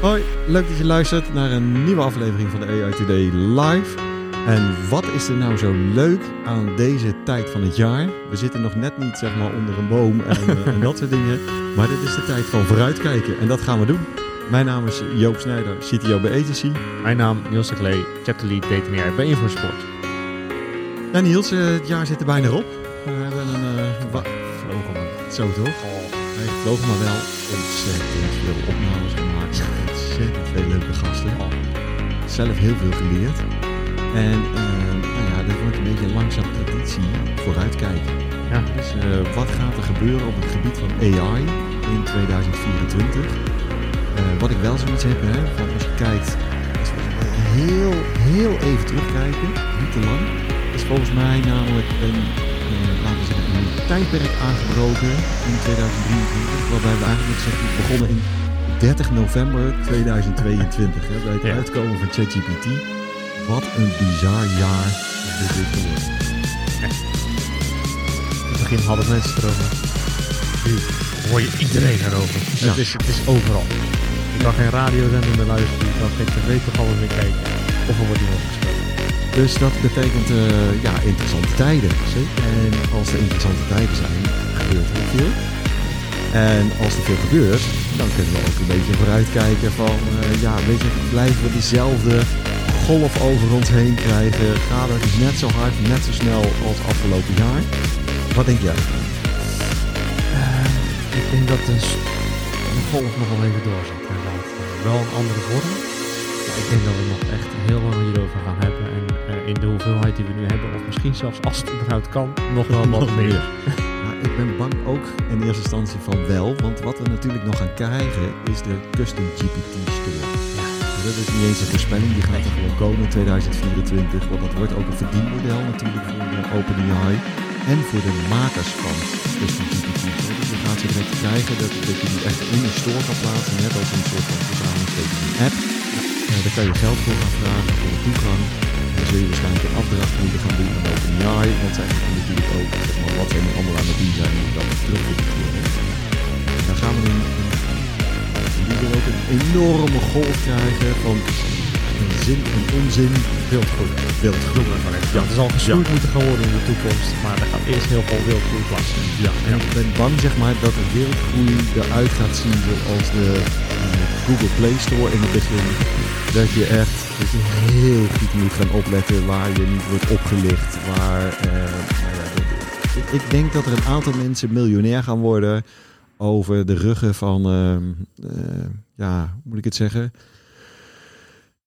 Hoi, leuk dat je luistert naar een nieuwe aflevering van de AI Today Live. En wat is er nou zo leuk aan deze tijd van het jaar? We zitten nog net niet zeg maar onder een boom en dat soort dingen. Maar dit is de tijd van vooruitkijken en dat gaan we doen. Mijn naam is Joop Snijder, CTO bij Aigency. Mijn naam Niels Naglé, Chapter Lead Data en AI bij Info Support. En Niels, het jaar zit er bijna op. We hebben een... Zo toch? Ik geloof maar wel ontzettend veel opnames gemaakt. Ontzettend veel leuke gasten. Zelf heel veel geleerd. En dit wordt een beetje langzaam traditie vooruitkijken. Ja. Dus wat gaat er gebeuren op het gebied van AI in 2024? Wat ik wel zoiets heb, hè, want als je kijkt, als we heel even terugkijken, niet te lang, is volgens mij namelijk een tijdperk aangebroken in 2023, waarbij we eigenlijk begonnen in 30 november 2022, hè, bij het uitkomen van ChatGPT. Wat een bizar jaar dit is geworden. In het begin hadden mensen erover. Nu hoor je iedereen erover. Ja. Het is overal. Je kan geen radiozender meer luisteren, je kan geen tv-programma's meer kijken. Of er wordt iemand gesproken. Dus dat betekent interessante tijden. Zeker. En als er interessante tijden zijn, gebeurt er veel. En als er veel gebeurt, dan kunnen we ook een beetje vooruitkijken van... blijven we dezelfde golf over ons heen krijgen? Gaat het net zo hard, net zo snel als afgelopen jaar? Wat denk jij? Ik denk dat de golf nog wel even door zit. Wel een andere vorm. Maar ik denk dat we nog echt heel lang hierover gaan hebben. En in de hoeveelheid die we nu hebben, of misschien zelfs als het überhaupt kan, nog wel wat meer. Maar ik ben bang ook in eerste instantie van wel. Want wat we natuurlijk nog gaan krijgen is de custom GPT-store. Dat is niet eens een voorspelling, die gaat er gewoon komen in 2024. Want dat wordt ook een verdienmodel natuurlijk voor OpenAI en voor de makers van ChatGPT. Dus je gaat ze net krijgen dat je die echt in de store kan plaatsen, net als een soort van verzamelingstekende app. Daar kan je geld voor gaan vragen, voor de toegang. En dan zul je waarschijnlijk een afdracht moeten gaan doen aan OpenAI. Want zij gaan natuurlijk ook wat zijn er allemaal aan het doen zijn om dat terug te keren. Dan gaan we nu... Die wil ook een enorme golf krijgen van zin en onzin. Wildgroen. Ja, het is al gesnoeid moeten gaan worden in de toekomst. Maar er gaat eerst heel veel wildgroen plaatsen. Ja, en ik ben bang zeg maar dat de wildgroen eruit gaat zien zoals de Google Play Store in het begin. Dat je echt heel goed moet gaan opletten waar je niet wordt opgelicht. Ik denk dat er een aantal mensen miljonair gaan worden... over de ruggen van, hoe moet ik het zeggen?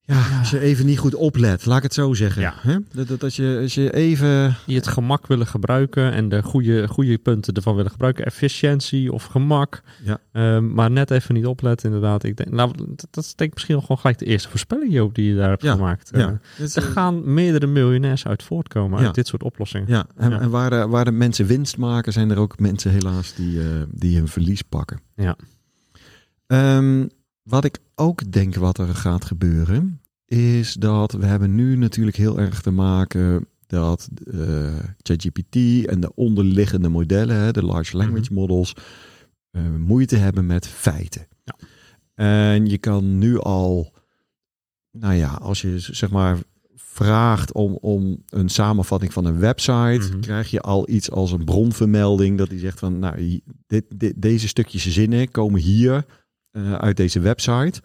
Ja, als je even niet goed oplet, laat ik het zo zeggen. Ja. Hè? Dat je even... Die het gemak willen gebruiken en de goede punten ervan willen gebruiken. Efficiëntie of gemak. Ja. Maar net even niet opletten inderdaad. Ik denk, dat denk ik misschien nog gewoon gelijk de eerste voorspelling, Joop, die je daar hebt gemaakt. Ja. Er gaan meerdere miljonairs uit voortkomen uit dit soort oplossingen. Ja. En waar de mensen winst maken, zijn er ook mensen helaas die hun verlies pakken. Ja. Wat ik ook denk wat er gaat gebeuren, is dat we hebben nu natuurlijk heel erg te maken dat ChatGPT en de onderliggende modellen, de large language models, moeite hebben met feiten. Ja. En je kan nu al, als je zeg maar vraagt om een samenvatting van een website, krijg je al iets als een bronvermelding dat die zegt van, deze stukjes zinnen komen hier. Uit deze website.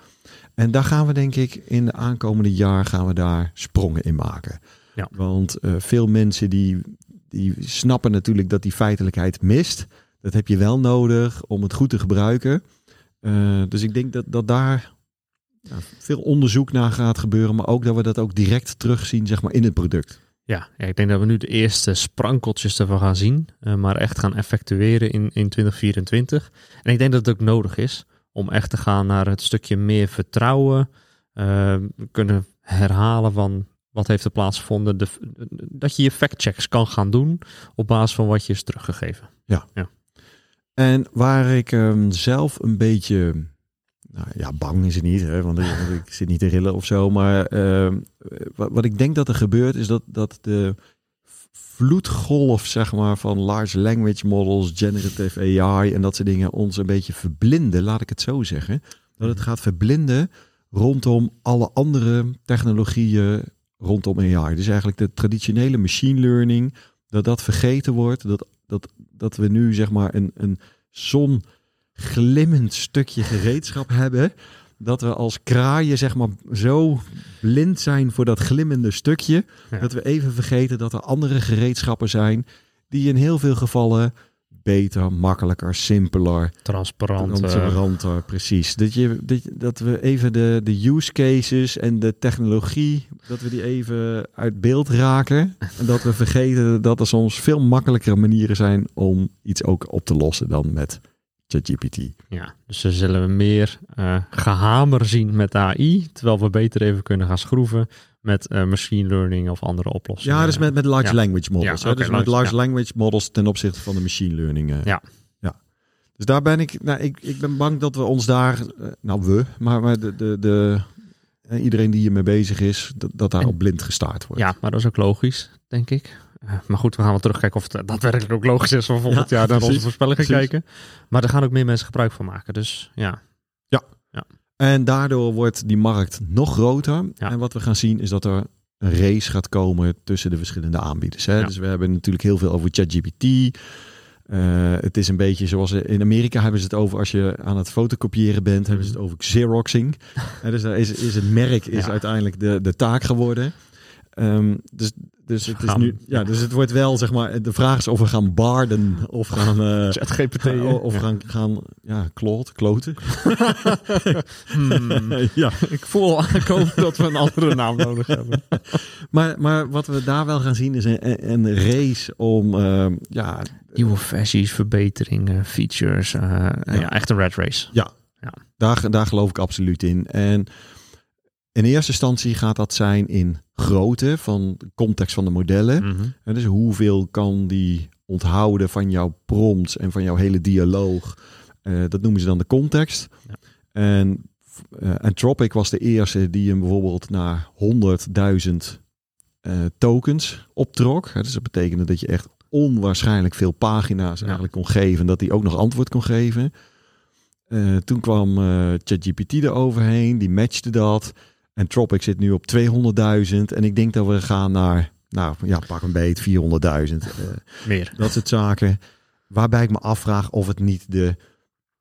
En daar gaan we denk ik in de aankomende jaar daar sprongen in maken. Ja. Want veel mensen die snappen natuurlijk dat die feitelijkheid mist. Dat heb je wel nodig om het goed te gebruiken. Dus ik denk dat daar veel onderzoek naar gaat gebeuren. Maar ook dat we dat ook direct terugzien zeg maar, in het product. Ja, ik denk dat we nu de eerste sprankeltjes ervan gaan zien. Maar echt gaan effectueren in 2024. En ik denk dat het ook nodig is. Om echt te gaan naar het stukje meer vertrouwen. Kunnen herhalen van wat heeft er plaatsgevonden. Dat je je factchecks kan gaan doen op basis van wat je is teruggegeven. Ja. En waar ik zelf een beetje... Nou ja, bang is het niet, hè? Want ik zit niet te rillen of zo. Maar wat ik denk dat er gebeurt is dat de vloedgolf, zeg maar, van large language models, generative AI en dat soort dingen ons een beetje verblinden, laat ik het zo zeggen. Dat het gaat verblinden rondom alle andere technologieën rondom AI. Dus eigenlijk de traditionele machine learning, dat vergeten wordt. Dat we nu, zeg maar, een glimmend stukje gereedschap hebben, dat we als kraaien, zeg maar, zo blind zijn voor dat glimmende stukje, dat we even vergeten dat er andere gereedschappen zijn die in heel veel gevallen beter, makkelijker, simpeler, transparanter, precies. Dat we even de use cases en de technologie, dat we die even uit beeld raken. En dat we vergeten dat er soms veel makkelijkere manieren zijn om iets ook op te lossen dan met ChatGPT. Ja, dus ze zullen we meer gehamer zien met AI, terwijl we beter even kunnen gaan schroeven met machine learning of andere oplossingen. Ja, dus met large language models. Ja, dus met large language models ten opzichte van de machine learning. Ja. Dus daar ben ik. Nou, ik ben bang dat we ons daar. Iedereen die hiermee bezig is, dat daar op blind gestaard wordt. Ja, maar dat is ook logisch, denk ik. Maar goed, we gaan wel terugkijken of het daadwerkelijk ook logisch is van volgend jaar naar onze voorspellingen kijken. Maar daar gaan ook meer mensen gebruik van maken. Dus ja. En daardoor wordt die markt nog groter. Ja. En wat we gaan zien is dat er een race gaat komen tussen de verschillende aanbieders. Hè? Ja. Dus we hebben natuurlijk heel veel over ChatGPT. Het is een beetje zoals in Amerika hebben ze het over, als je aan het fotocopiëren bent, hebben ze het over xeroxing. Dus daar is het merk is uiteindelijk de taak geworden. Dus het is nu, dus het wordt wel, zeg maar, de vraag is of we gaan barden of gaan ChatGPT of gaan kloten. Ja, ik voel aankomen dat we een andere naam nodig hebben. Maar wat we daar wel gaan zien is een race om nieuwe versies, verbeteringen, features, echt een red race. Ja. Daar geloof ik absoluut in. En in eerste instantie gaat dat zijn in grootte van de context van de modellen. Mm-hmm. En dus hoeveel kan die onthouden van jouw prompts en van jouw hele dialoog? Dat noemen ze dan de context. Ja. En Anthropic was de eerste die hem bijvoorbeeld naar 100.000 tokens optrok. Dus dat betekende dat je echt onwaarschijnlijk veel pagina's eigenlijk kon geven, dat hij ook nog antwoord kon geven. Toen kwam ChatGPT eroverheen, die matchte dat. En Tropic zit nu op 200.000. En ik denk dat we gaan naar, pak een beet, 400.000. Meer. Dat soort zaken. Waarbij ik me afvraag of het niet de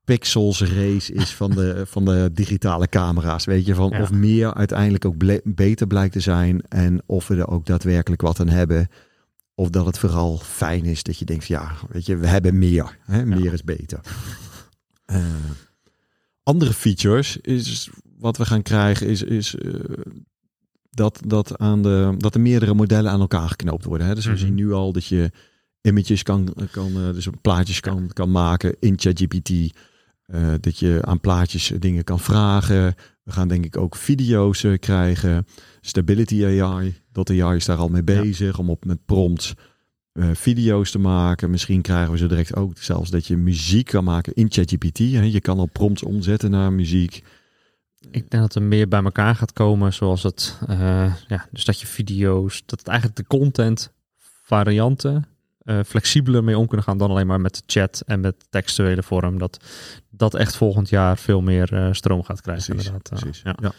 pixels race is van de digitale camera's. Weet je, of meer uiteindelijk ook beter blijkt te zijn. En of we er ook daadwerkelijk wat aan hebben. Of dat het vooral fijn is dat je denkt, weet je, we hebben meer. Hè? Meer is beter. Andere features is wat we gaan krijgen dat er meerdere modellen aan elkaar geknoopt worden. Hè? Dus we zien nu al dat je images dus plaatjes kan maken in ChatGPT. Dat je aan plaatjes dingen kan vragen. We gaan denk ik ook video's krijgen. Stability AI, is daar al mee bezig om met prompts video's te maken. Misschien krijgen we zo direct ook zelfs dat je muziek kan maken in ChatGPT. Je kan al prompts omzetten naar muziek. Ik denk dat er meer bij elkaar gaat komen, zoals het... dus dat je video's... Dat het eigenlijk de content varianten flexibeler mee om kunnen gaan dan alleen maar met chat en met textuele vorm. Dat echt volgend jaar veel meer stroom gaat krijgen. Precies, inderdaad.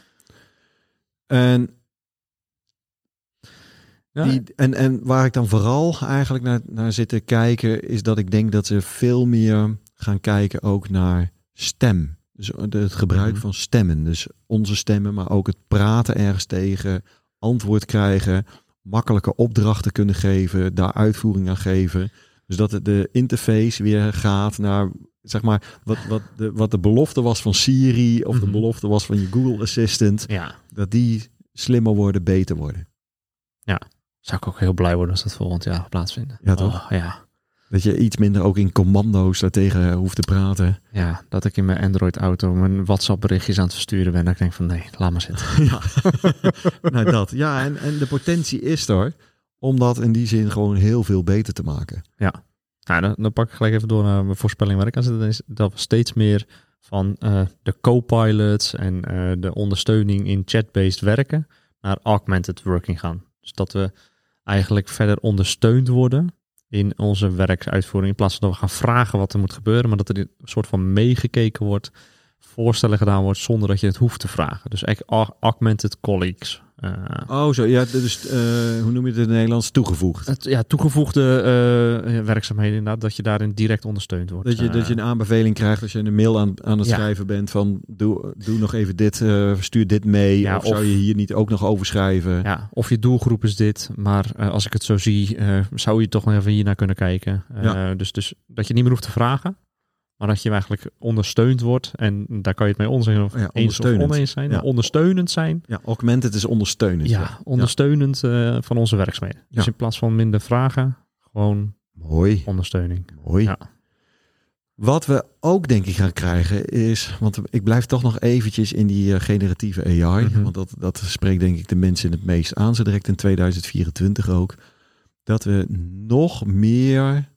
En waar ik dan vooral eigenlijk naar zit te kijken, is dat ik denk dat ze veel meer gaan kijken ook naar stem. Dus het gebruik van stemmen. Dus onze stemmen, maar ook het praten ergens tegen, antwoord krijgen, makkelijke opdrachten kunnen geven, daar uitvoering aan geven. Dus dat de interface weer gaat naar, zeg maar, wat de belofte was van Siri of de belofte was van je Google Assistant. Ja. Dat die slimmer worden, beter worden. Ja, zou ik ook heel blij worden als dat volgend jaar plaatsvindt. Ja, toch? Oh, ja. Dat je iets minder ook in commando's daartegen hoeft te praten. Ja, dat ik in mijn Android Auto mijn WhatsApp berichtjes aan het versturen ben. Dat ik denk van nee, laat maar zitten. Ja, nou dat. Ja, en de potentie is er om dat in die zin gewoon heel veel beter te maken. Ja, nou, dan pak ik gelijk even door naar mijn voorspelling waar ik aan zit. Is dat we steeds meer van de co-pilots en de ondersteuning in chat-based werken naar augmented working gaan. Dus dat we eigenlijk verder ondersteund worden in onze werksuitvoering. In plaats van dat we gaan vragen wat er moet gebeuren, maar dat er een soort van meegekeken wordt, voorstellen gedaan wordt zonder dat je het hoeft te vragen. Dus augmented colleagues. Hoe noem je het in het Nederlands? Toegevoegd. Toegevoegde werkzaamheden inderdaad, dat je daarin direct ondersteund wordt. Dat je een aanbeveling krijgt als je een mail aan het schrijven bent van doe nog even dit, stuur dit mee. Ja, of zou je hier niet ook nog overschrijven? Ja, of je doelgroep is dit, maar als ik het zo zie, zou je toch nog even hiernaar kunnen kijken. Dus dat je niet meer hoeft te vragen. Maar dat je eigenlijk ondersteund wordt. En daar kan je het mee eens of oneens zijn. Ja. Ondersteunend zijn. Ja, augmented is ondersteunend. Ja, ondersteunend van onze werkzaamheden. Ja. Dus in plaats van minder vragen, gewoon mooi ondersteuning. Mooi. Ja. Wat we ook denk ik gaan krijgen is... Want ik blijf toch nog eventjes in die generatieve AI. Mm-hmm. Want dat spreekt denk ik de mensen het meest aan. Zo direct in 2024 ook. Dat we nog meer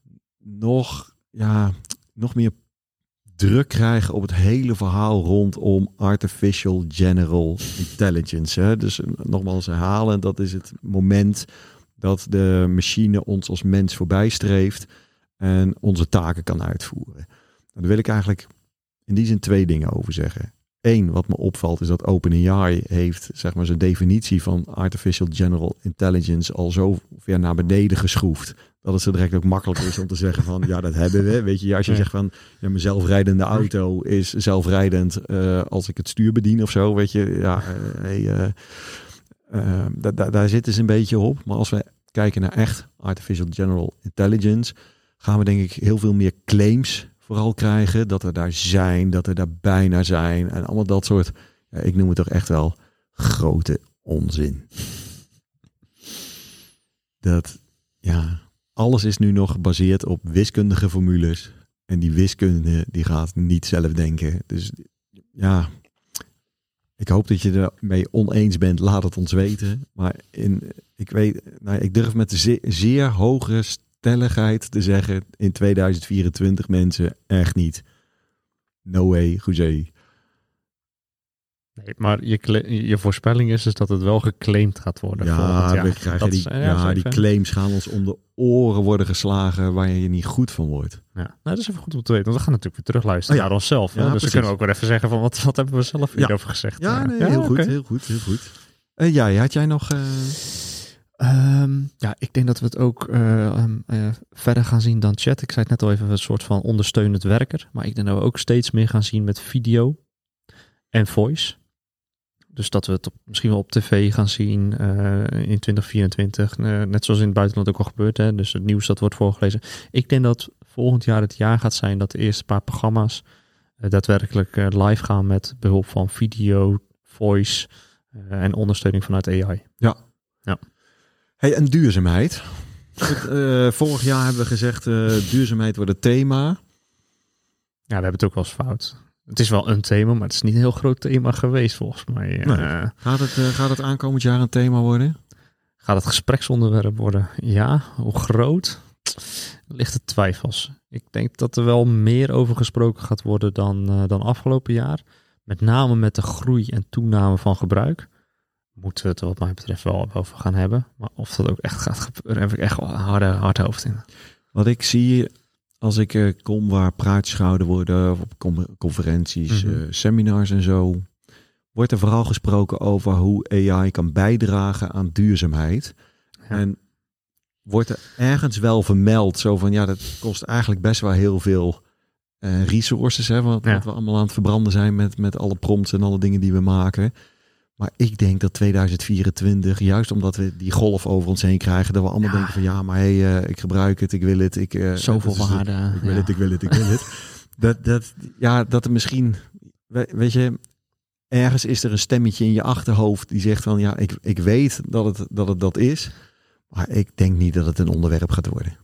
druk krijgen op het hele verhaal rondom artificial general intelligence. Hè? Dus nogmaals herhalen, dat is het moment dat de machine ons als mens voorbijstreeft en onze taken kan uitvoeren. Daar wil ik eigenlijk in die zin twee dingen over zeggen. Eén, wat me opvalt, is dat OpenAI heeft zijn definitie van artificial general intelligence al zo ver naar beneden geschroefd. Dat het zo direct ook makkelijk is om te zeggen van ja, dat hebben we. Weet je, als je zegt van ja, mijn zelfrijdende auto is zelfrijdend als ik het stuur bedien of zo. Weet je, ja, daar zitten ze een beetje op. Maar als we kijken naar echt artificial general intelligence, gaan we denk ik heel veel meer claims vooral krijgen. Dat we daar zijn, dat we daar bijna zijn. En allemaal dat soort, ja, ik noem het toch echt wel grote onzin. Dat, ja... Alles is nu nog gebaseerd op wiskundige formules. En die wiskunde die gaat niet zelf denken. Dus ja, ik hoop dat je ermee oneens bent. Laat het ons weten. Maar ik durf met zeer hoge stelligheid te zeggen... in 2024 mensen, echt niet. No way, José. Nee, maar je voorspelling is dus dat het wel geclaimd gaat worden. Ja, we krijgen die claims gaan ons om de oren worden geslagen waar je niet goed van wordt. Ja, nou, dat is even goed om te weten. Want we gaan natuurlijk weer terugluisteren naar onszelf. Ja, dus precies. We kunnen ook weer even zeggen van wat hebben we zelf hierover gezegd. Ja, nee, heel goed. Had jij nog... ik denk dat we het ook verder gaan zien dan chat. Ik zei het net al even, een soort van ondersteunend werker. Maar ik denk dat we ook steeds meer gaan zien met video en voice. Dus dat we het misschien wel op tv gaan zien in 2024. Net zoals in het buitenland ook al gebeurt. Hè? Dus het nieuws dat wordt voorgelezen. Ik denk dat volgend jaar het jaar gaat zijn dat de eerste paar programma's daadwerkelijk live gaan met behulp van video, voice en ondersteuning vanuit AI. Ja. Hey, en duurzaamheid. Vorig jaar hebben we gezegd duurzaamheid wordt het thema. Ja, we hebben het ook wel eens fout. Het is wel een thema, maar het is niet een heel groot thema geweest volgens mij. Nee. Gaat het aankomend jaar een thema worden? Gaat het gespreksonderwerp worden? Ja, hoe groot? Ligt er twijfels. Ik denk dat er wel meer over gesproken gaat worden dan afgelopen jaar. Met name met de groei en toename van gebruik. Moeten we het wat mij betreft wel over gaan hebben. Maar of dat ook echt gaat gebeuren, heb ik echt wel een hard hoofd in. Wat ik zie... Als ik kom waar praatjes gehouden worden, of op conferenties, mm-hmm. Seminars en zo, wordt er vooral gesproken over hoe AI kan bijdragen aan duurzaamheid. Ja. En wordt er ergens wel vermeld, zo van ja, dat kost eigenlijk best wel heel veel resources, hè, wat we allemaal aan het verbranden zijn met alle prompts en alle dingen die we maken. Maar ik denk dat 2024, juist omdat we die golf over ons heen krijgen... dat we allemaal denken van ja, maar ik gebruik het, ik wil het. Zoveel waarde. Ik wil het. Dat er misschien... Weet je, ergens is er een stemmetje in je achterhoofd... die zegt van ja, ik weet dat het dat is... maar ik denk niet dat het een onderwerp gaat worden.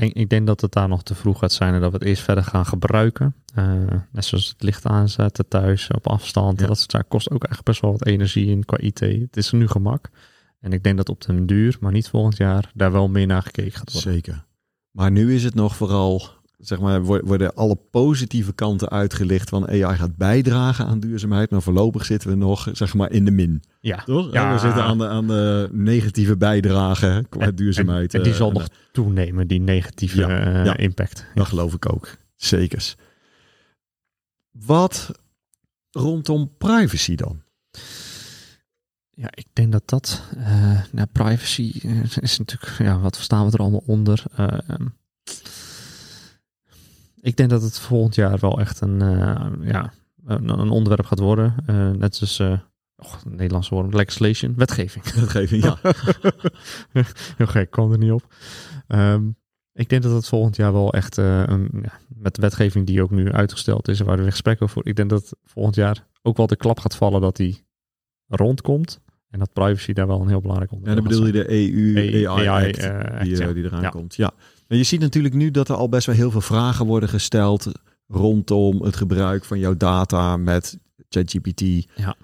Ik denk dat het daar nog te vroeg gaat zijn en dat we het eerst verder gaan gebruiken. Net zoals het licht aanzetten thuis op afstand. Ja. Dat soort zaken kost ook echt best wel wat energie in qua IT. Het is er nu gemak. En ik denk dat op den duur, maar niet volgend jaar, daar wel meer naar gekeken gaat worden. Zeker. Maar nu is het nog vooral, zeg maar, worden alle positieve kanten uitgelicht van AI gaat bijdragen aan duurzaamheid. Maar voorlopig zitten we nog, zeg maar, in de min. Ja. Toch? Ja. We zitten aan de negatieve bijdrage qua duurzaamheid. En die zal nog toenemen, die negatieve impact. Ja. Dat geloof ik ook. Zekers. Wat rondom privacy dan? Ja, ik denk dat privacy is natuurlijk, wat verstaan we er allemaal onder? Ik denk dat het volgend jaar wel echt een onderwerp gaat worden. Net zoals Nederlandse woord, legislation, wetgeving. Wetgeving, ja. Heel gek, ik kwam er niet op. Ik denk dat het volgend jaar wel echt met de wetgeving die ook nu uitgesteld is en waar we gesprekken over voeren. Ik denk dat volgend jaar ook wel de klap gaat vallen dat die rondkomt. En dat privacy daar wel een heel belangrijk onderdeel is. Ja, dan bedoel je de EU AI Act die eraan komt. Ja. En je ziet natuurlijk nu dat er al best wel heel veel vragen worden gesteld rondom het gebruik van jouw data met ChatGPT. Ja.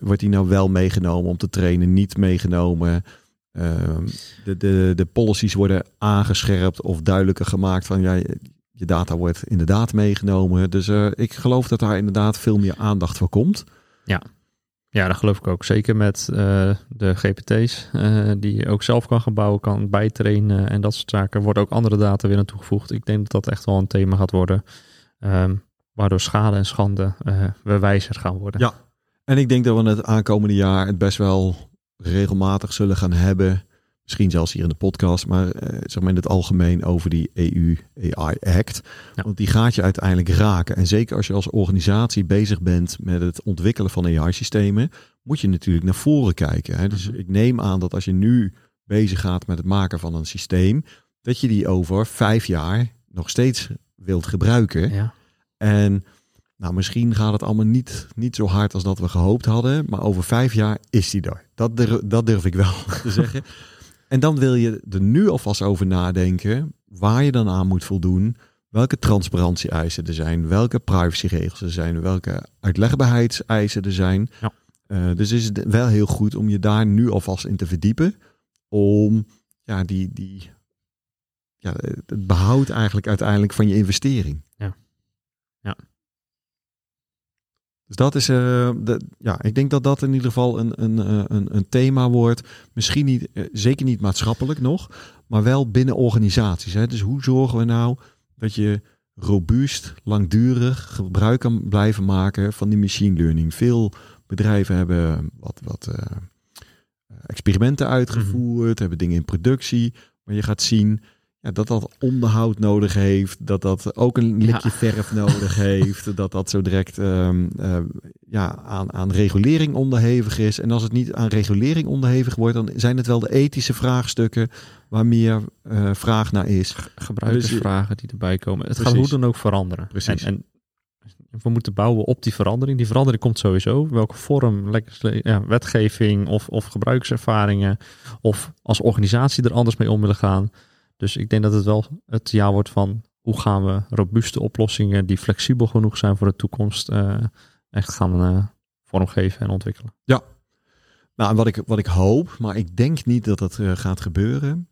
Wordt die nou wel meegenomen om te trainen, niet meegenomen? De policies worden aangescherpt of duidelijker gemaakt van je data wordt inderdaad meegenomen. Dus ik geloof dat daar inderdaad veel meer aandacht voor komt. Ja. Ja, dat geloof ik ook. Zeker met de GPT's die je ook zelf kan gebouwen, kan bijtrainen en dat soort zaken. Worden ook andere data weer aan toegevoegd. Ik denk dat dat echt wel een thema gaat worden. Waardoor schade en schande we wijzer gaan worden. Ja, en ik denk dat we het aankomende jaar het best wel regelmatig zullen gaan hebben. Misschien zelfs hier in de podcast, maar zeg maar in het algemeen over die EU AI Act. Ja. Want die gaat je uiteindelijk raken. En zeker als je als organisatie bezig bent met het ontwikkelen van AI-systemen, moet je natuurlijk naar voren kijken. Hè? Dus ik neem aan dat als je nu bezig gaat met het maken van een systeem, dat je die over 5 jaar nog steeds wilt gebruiken. Ja. En nou, misschien gaat het allemaal niet zo hard als dat we gehoopt hadden, maar over 5 jaar is die er. Dat durf ik wel te zeggen. En dan wil je er nu alvast over nadenken waar je dan aan moet voldoen, welke transparantie-eisen er zijn, welke privacyregels er zijn, welke uitlegbaarheidseisen er zijn. Ja. Dus is het wel heel goed om je daar nu alvast in te verdiepen, om het behoud eigenlijk uiteindelijk van je investering. Ja. Ja. Dus dat is, ik denk dat dat in ieder geval een thema wordt. Misschien niet, zeker niet maatschappelijk nog, maar wel binnen organisaties. Hè. Dus hoe zorgen we nou dat je robuust, langdurig gebruik kan blijven maken van die machine learning? Veel bedrijven hebben wat experimenten uitgevoerd, hebben dingen in productie. Maar je gaat zien dat onderhoud nodig heeft, dat ook een likje verf nodig heeft, dat zo direct aan regulering onderhevig is. En als het niet aan regulering onderhevig wordt, dan zijn het wel de ethische vraagstukken waar meer vraag naar is. Gebruikersvragen die erbij komen. Het gaat hoe dan ook veranderen. Precies. En we moeten bouwen op die verandering. Die verandering komt sowieso. Welke vorm, wetgeving of gebruikservaringen of als organisatie er anders mee om willen gaan. Dus ik denk dat het wel het jaar wordt van hoe gaan we robuuste oplossingen die flexibel genoeg zijn voor de toekomst echt gaan vormgeven en ontwikkelen. Ja, nou en wat ik hoop, maar ik denk niet dat dat gaat gebeuren,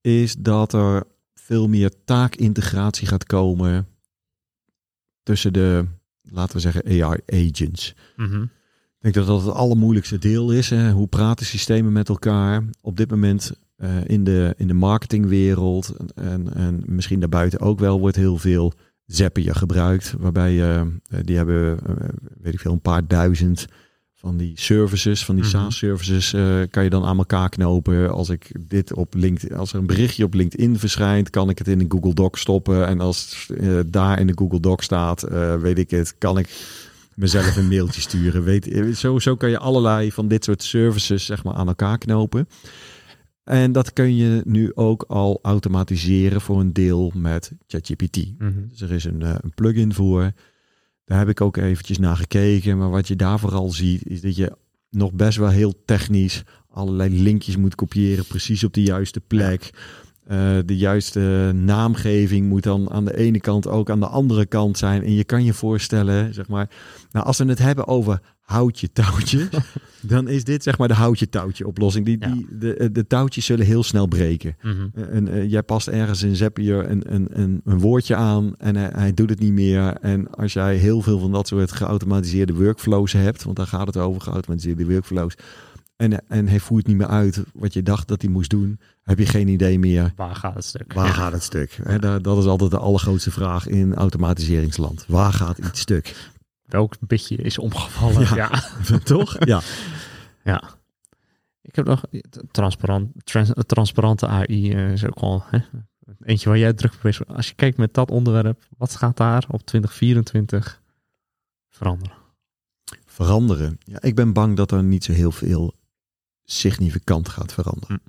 is dat er veel meer taakintegratie gaat komen tussen de, laten we zeggen, AI-agents. Mm-hmm. Ik denk dat dat het allermoeilijkste deel is. Hè? Hoe praten systemen met elkaar? Op dit moment in de marketingwereld en misschien daarbuiten ook wel wordt heel veel Zapier gebruikt. Waarbij die hebben, weet ik veel, een paar 1000 van die services, van die SaaS-services kan je dan aan elkaar knopen. Als ik dit op LinkedIn, als er een berichtje op LinkedIn verschijnt, kan ik het in een Google Doc stoppen. En als daar in de Google Doc staat, weet ik het, kan ik mezelf een mailtje sturen. Zo kan je allerlei van dit soort services, zeg maar, aan elkaar knopen. En dat kun je nu ook al automatiseren voor een deel met ChatGPT. Mm-hmm. Dus er is een plugin voor. Daar heb ik ook eventjes naar gekeken. Maar wat je daar vooral ziet, is dat je nog best wel heel technisch allerlei linkjes moet kopiëren. Precies op de juiste plek. De juiste naamgeving moet dan aan de ene kant ook aan de andere kant zijn. En je kan je voorstellen, zeg maar... Nou, als we het hebben over houtje-touwtje... dan is dit zeg maar de houtje-touwtje oplossing. De touwtjes zullen heel snel breken. Mm-hmm. Jij past ergens in Zapier een woordje aan... en hij doet het niet meer. En als jij heel veel van dat soort geautomatiseerde workflows hebt... want daar gaat het over, geautomatiseerde workflows... En hij voert niet meer uit wat je dacht dat hij moest doen. Heb je geen idee meer. Waar gaat het stuk? Ja. Dat is altijd de allergrootste vraag in automatiseringsland. Waar gaat iets stuk? Welk bitje is omgevallen? Ja. Toch? Ja. Ik heb nog transparante AI. Is ook al, hè? Eentje waar jij druk op is. Als je kijkt met dat onderwerp. Wat gaat daar op 2024 veranderen? Ja, ik ben bang dat er niet zo heel veel significant gaat veranderen.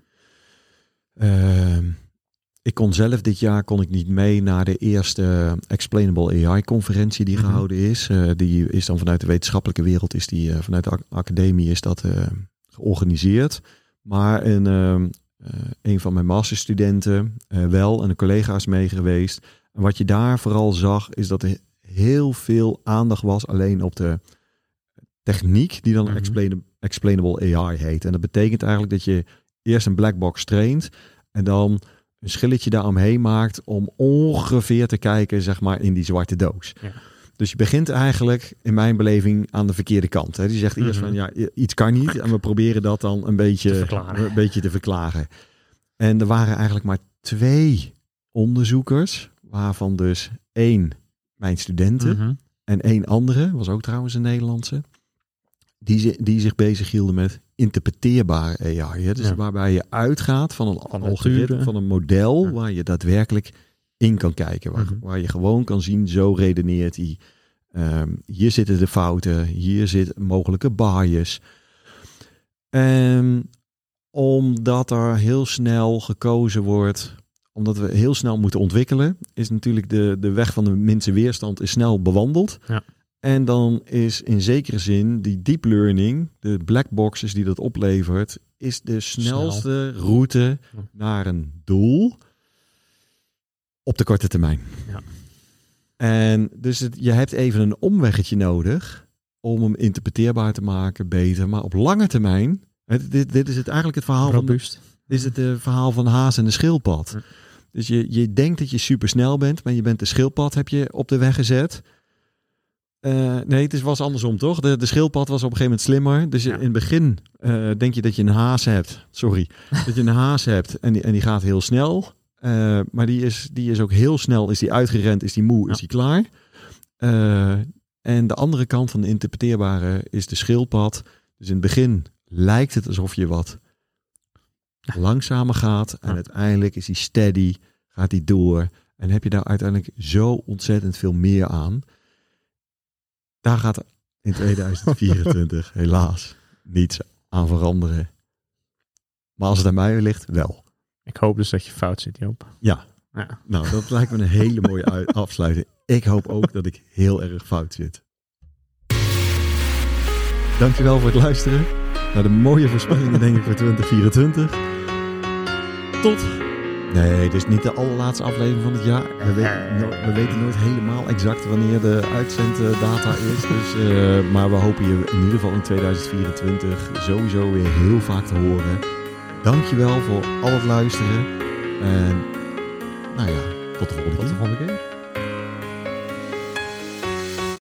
Ik kon zelf dit jaar niet mee naar de eerste Explainable AI-conferentie die gehouden is. Die is dan vanuit de wetenschappelijke wereld, vanuit de academie is dat georganiseerd. Maar een van mijn masterstudenten wel en een collega is mee geweest. En wat je daar vooral zag is dat er heel veel aandacht was alleen op de techniek die dan Explainable AI heet. En dat betekent eigenlijk dat je eerst een black box traint en dan een schilletje daaromheen maakt om ongeveer te kijken, zeg maar, in die zwarte doos. Ja. Dus je begint eigenlijk, in mijn beleving, aan de verkeerde kant. Hè. Die zegt eerst van, iets kan niet en we proberen dat dan een beetje te verklaren. En er waren eigenlijk maar 2 onderzoekers, waarvan dus 1 mijn studenten en 1 andere, was ook trouwens een Nederlandse, die zich bezighielden met interpreteerbare AI. Hè? Dus waarbij je uitgaat van een algoritme, van een model waar je daadwerkelijk in kan kijken. Waar je gewoon kan zien, zo redeneert hij. Hier zitten de fouten, hier zit mogelijke bias. Omdat er heel snel gekozen wordt... Omdat we heel snel moeten ontwikkelen, is natuurlijk de weg van de minste weerstand is snel bewandeld. Ja. En dan is in zekere zin die deep learning, de black boxes die dat oplevert, is de snelste route naar een doel op de korte termijn. Ja. En dus je hebt even een omweggetje nodig om hem interpreteerbaar te maken, beter. Maar op lange termijn, dit is het verhaal robuust. Is het verhaal van haas en de schildpad. Ja. Dus je denkt dat je supersnel bent, maar je bent de schildpad, heb je op de weg gezet. Nee, het was andersom, toch? De schildpad was op een gegeven moment slimmer. Dus in het begin denk je dat je een haas hebt. Dat je een haas hebt en die gaat heel snel. Maar die is ook heel snel. Is die uitgerend, is die moe, is die klaar. En de andere kant van de interpreteerbare is de schildpad. Dus in het begin lijkt het alsof je wat... langzamer gaat en uiteindelijk is die steady, gaat die door en heb je daar uiteindelijk zo ontzettend veel meer aan. Daar gaat in 2024 helaas niets aan veranderen. Maar als het aan mij ligt, wel. Ik hoop dus dat je fout zit, Joop. Ja. Nou, dat lijkt me een hele mooie afsluiting. Ik hoop ook dat ik heel erg fout zit. Dankjewel voor het luisteren. Nou, de mooie voorspellingen denk ik voor 2024. Nee, het is niet de allerlaatste aflevering van het jaar. We weten nooit helemaal exact wanneer de uitzenddata is. Dus, maar we hopen je in ieder geval in 2024 sowieso weer heel vaak te horen. Dankjewel voor al het luisteren. En nou ja, tot de volgende keer.